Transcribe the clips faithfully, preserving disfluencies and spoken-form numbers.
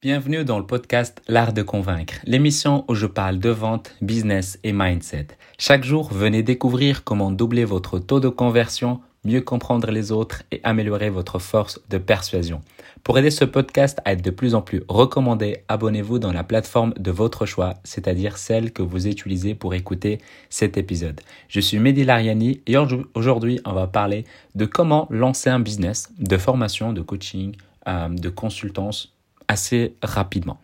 Bienvenue dans le podcast L'Art de Convaincre, l'émission où je parle de vente, business et mindset. Chaque jour, venez découvrir comment doubler votre taux de conversion, mieux comprendre les autres et améliorer votre force de persuasion. Pour aider ce podcast à être de plus en plus recommandé, abonnez-vous dans la plateforme de votre choix, c'est-à-dire celle que vous utilisez pour écouter cet épisode. Je suis Mehdi Lariani et aujourd'hui, on va parler de comment lancer un business de formation, de coaching, euh, de consultance assez rapidement.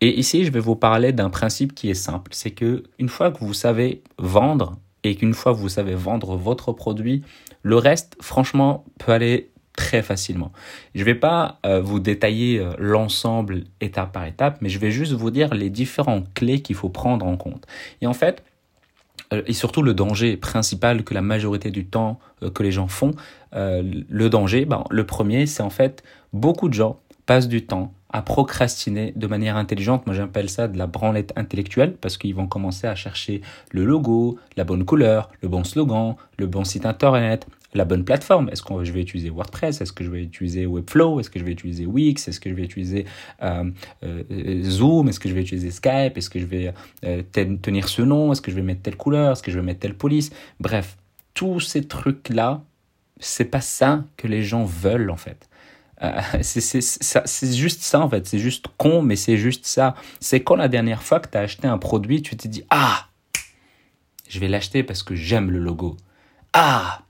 Et ici, je vais vous parler d'un principe qui est simple, c'est que une fois que vous savez vendre et qu'une fois que vous savez vendre votre produit, le reste, franchement, peut aller très facilement. Je ne vais pas euh, vous détailler euh, l'ensemble étape par étape, mais je vais juste vous dire les différentes clés qu'il faut prendre en compte. Et en fait, euh, et surtout le danger principal que la majorité du temps euh, que les gens font, euh, le danger, ben, le premier, c'est en fait, beaucoup de gens passent du temps à procrastiner de manière intelligente. Moi, j'appelle ça de la branlette intellectuelle parce qu'ils vont commencer à chercher le logo, la bonne couleur, le bon slogan, le bon site internet, la bonne plateforme. Est-ce que je vais utiliser WordPress? Est-ce que je vais utiliser Webflow? Est-ce que je vais utiliser Wix? Est-ce que je vais utiliser euh, euh, Zoom? Est-ce que je vais utiliser Skype? Est-ce que je vais euh, ten- tenir ce nom? Est-ce que je vais mettre telle couleur? Est-ce que je vais mettre telle police? Bref, tous ces trucs-là, c'est pas ça que les gens veulent en fait. Euh, c'est, c'est, ça, c'est juste ça en fait, c'est juste con, mais c'est juste ça. C'est quand la dernière fois que tu as acheté un produit, tu t'es dit « Ah, je vais l'acheter parce que j'aime le logo. Ah,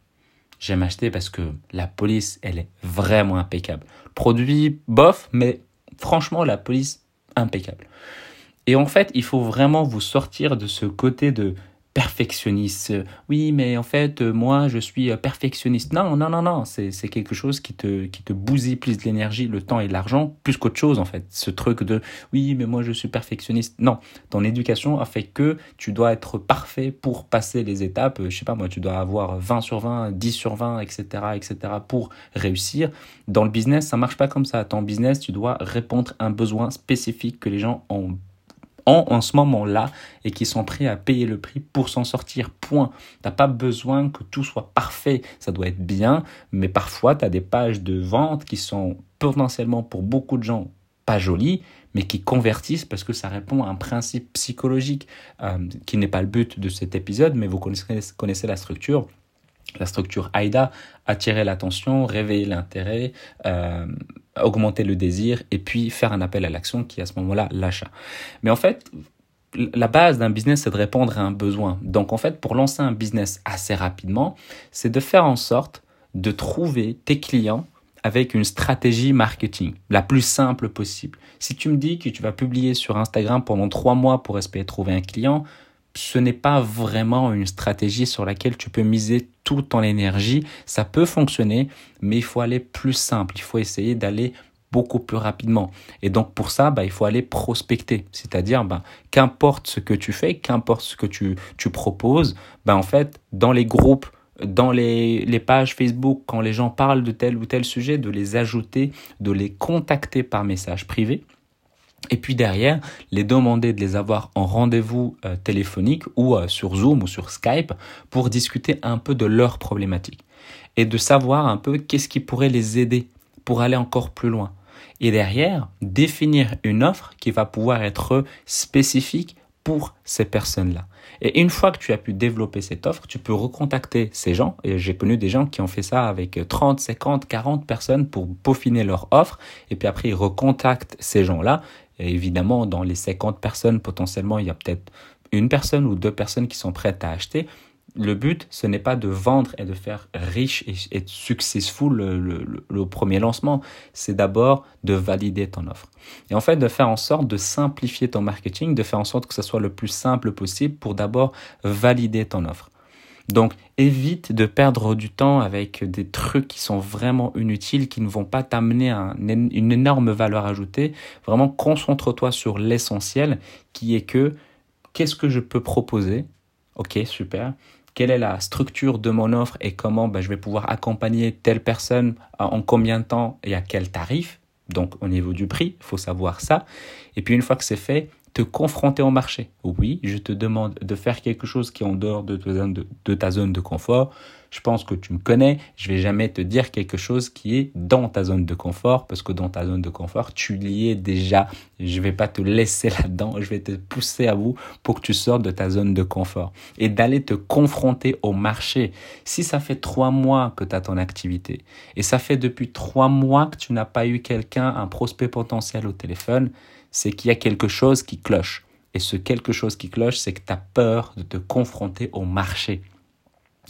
j'aime acheter parce que la police, elle est vraiment impeccable. » Produit bof, mais franchement, la police, impeccable. Et en fait, il faut vraiment vous sortir de ce côté de perfectionniste. Oui, mais en fait, moi, je suis perfectionniste. Non, non, non, non. C'est, c'est quelque chose qui te, qui te bousille plus de l'énergie, le temps et de l'argent, plus qu'autre chose, en fait. Ce truc de oui, mais moi, je suis perfectionniste. Non. Ton éducation a fait que tu dois être parfait pour passer les étapes. Je sais pas, moi, tu dois avoir vingt sur vingt, dix sur vingt, et cetera, et cetera, pour réussir. Dans le business, ça marche pas comme ça. Ton business, tu dois répondre à un besoin spécifique que les gens ont En, en ce moment-là et qui sont prêts à payer le prix pour s'en sortir, point. Tu n'as pas besoin que tout soit parfait, ça doit être bien, mais parfois tu as des pages de vente qui sont potentiellement pour beaucoup de gens pas jolies, mais qui convertissent parce que ça répond à un principe psychologique euh, qui n'est pas le but de cet épisode, mais vous connaissez, connaissez la structure. La structure AIDA, attirer l'attention, réveiller l'intérêt, euh, augmenter le désir et puis faire un appel à l'action qui est à ce moment-là l'achat. Mais en fait, la base d'un business, c'est de répondre à un besoin. Donc en fait, pour lancer un business assez rapidement, c'est de faire en sorte de trouver tes clients avec une stratégie marketing la plus simple possible. Si tu me dis que tu vas publier sur Instagram pendant trois mois pour espérer trouver un client, ce n'est pas vraiment une stratégie sur laquelle tu peux miser toute ton énergie. Ça peut fonctionner, mais il faut aller plus simple. Il faut essayer d'aller beaucoup plus rapidement. Et donc, pour ça, bah, il faut aller prospecter. C'est-à-dire, bah, qu'importe ce que tu fais, qu'importe ce que tu, tu proposes, bah, en fait, dans les groupes, dans les, les pages Facebook, quand les gens parlent de tel ou tel sujet, de les ajouter, de les contacter par message privé. Et puis derrière, les demander de les avoir en rendez-vous euh, téléphonique ou euh, sur Zoom ou sur Skype pour discuter un peu de leurs problématiques et de savoir un peu qu'est-ce qui pourrait les aider pour aller encore plus loin. Et derrière, définir une offre qui va pouvoir être spécifique pour ces personnes-là. Et une fois que tu as pu développer cette offre, tu peux recontacter ces gens. Et j'ai connu des gens qui ont fait ça avec trente, cinquante, quarante personnes pour peaufiner leur offre. Et puis après, ils recontactent ces gens-là. Et évidemment, dans les cinquante personnes, potentiellement, il y a peut-être une personne ou deux personnes qui sont prêtes à acheter. Le but, ce n'est pas de vendre et de faire riche et, et successful le, le, le premier lancement. C'est d'abord de valider ton offre. Et en fait, de faire en sorte de simplifier ton marketing, de faire en sorte que ça soit le plus simple possible pour d'abord valider ton offre. Donc, évite de perdre du temps avec des trucs qui sont vraiment inutiles, qui ne vont pas t'amener un, une énorme valeur ajoutée. Vraiment, concentre-toi sur l'essentiel qui est que qu'est-ce que je peux proposer? Ok, super. Quelle est la structure de mon offre et comment ben, je vais pouvoir accompagner telle personne en combien de temps et à quel tarif? Donc, au niveau du prix, il faut savoir ça. Et puis, une fois que c'est fait, te confronter au marché. Oui, je te demande de faire quelque chose qui est en dehors de ta zone de, de, ta zone de confort. je pense que tu me connais, je vais jamais te dire quelque chose qui est dans ta zone de confort, parce que dans ta zone de confort, tu l'y es déjà. Je vais pas te laisser là-dedans, je vais te pousser à bout pour que tu sortes de ta zone de confort et d'aller te confronter au marché. Si ça fait trois mois que tu as ton activité et ça fait depuis trois mois que tu n'as pas eu quelqu'un, un prospect potentiel au téléphone, c'est qu'il y a quelque chose qui cloche. Et ce quelque chose qui cloche, c'est que tu as peur de te confronter au marché.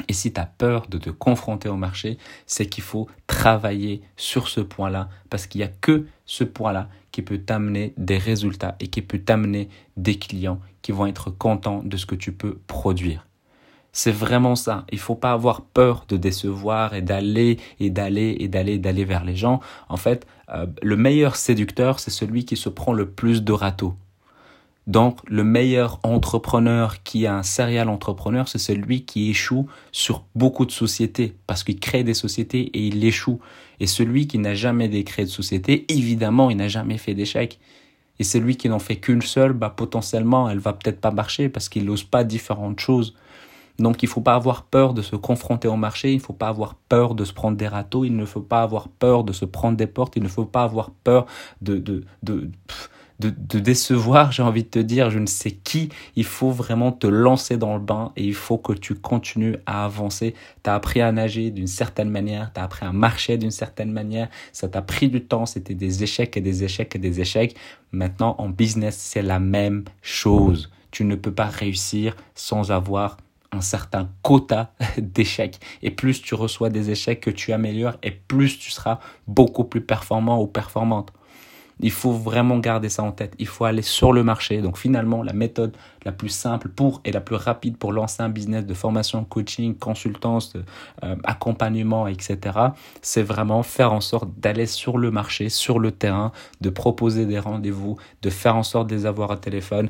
Et si tu as peur de te confronter au marché, c'est qu'il faut travailler sur ce point-là, parce qu'il n'y a que ce point-là qui peut t'amener des résultats et qui peut t'amener des clients qui vont être contents de ce que tu peux produire. C'est vraiment ça. Il ne faut pas avoir peur de décevoir et d'aller et d'aller et d'aller et d'aller vers les gens. En fait, euh, le meilleur séducteur, c'est celui qui se prend le plus de râteaux. Donc, le meilleur entrepreneur qui est un serial entrepreneur, c'est celui qui échoue sur beaucoup de sociétés, parce qu'il crée des sociétés et il échoue. Et celui qui n'a jamais créé de société, évidemment, il n'a jamais fait d'échec. Et celui qui n'en fait qu'une seule, bah, potentiellement, elle va peut-être pas marcher parce qu'il n'ose pas différentes choses. Donc, il ne faut pas avoir peur de se confronter au marché, il ne faut pas avoir peur de se prendre des râteaux, il ne faut pas avoir peur de se prendre des portes, il ne faut pas avoir peur de... de, de pff, De, de décevoir, j'ai envie de te dire, je ne sais qui. Il faut vraiment te lancer dans le bain et il faut que tu continues à avancer. Tu as appris à nager d'une certaine manière, tu as appris à marcher d'une certaine manière, ça t'a pris du temps, c'était des échecs et des échecs et des échecs. Maintenant, en business, c'est la même chose. Tu ne peux pas réussir sans avoir un certain quota d'échecs. Et plus tu reçois des échecs que tu améliores et plus tu seras beaucoup plus performant ou performante. Il faut vraiment garder ça en tête. Il faut aller sur le marché. Donc finalement, la méthode la plus simple pour et la plus rapide pour lancer un business de formation, coaching, consultance, euh, accompagnement, et cetera, c'est vraiment faire en sorte d'aller sur le marché, sur le terrain, de proposer des rendez-vous, de faire en sorte de les avoir au téléphone,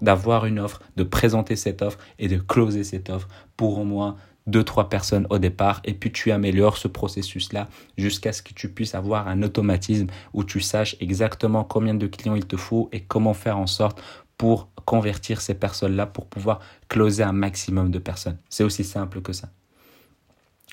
d'avoir une offre, de présenter cette offre et de closer cette offre pour au moins deux, trois personnes au départ, et puis tu améliores ce processus-là jusqu'à ce que tu puisses avoir un automatisme où tu saches exactement combien de clients il te faut et comment faire en sorte pour convertir ces personnes-là pour pouvoir closer un maximum de personnes. C'est aussi simple que ça.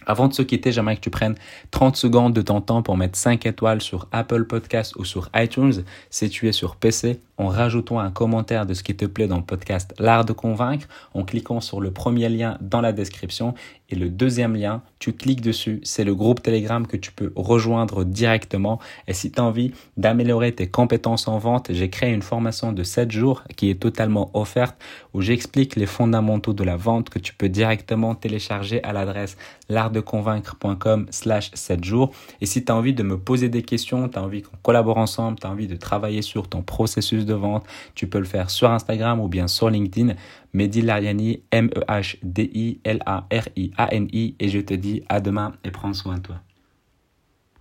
Avant de se quitter, j'aimerais que tu prennes trente secondes de ton temps pour mettre cinq étoiles sur Apple Podcasts ou sur iTunes. Si tu es sur P C, en rajoutant un commentaire de ce qui te plaît dans le podcast L'Art de Convaincre, en cliquant sur le premier lien dans la description et le deuxième lien, tu cliques dessus. C'est le groupe Telegram que tu peux rejoindre directement. Et si tu as envie d'améliorer tes compétences en vente, j'ai créé une formation de sept jours qui est totalement offerte où j'explique les fondamentaux de la vente que tu peux directement télécharger à l'adresse l'art de convaincre point com slash sept jours. Et si tu as envie de me poser des questions, tu as envie qu'on collabore ensemble, tu as envie de travailler sur ton processus de vente, tu peux le faire sur Instagram ou bien sur LinkedIn. Mehdi Lariani, M E H D I L A R I A N I, et je te dis à demain et prends soin de toi.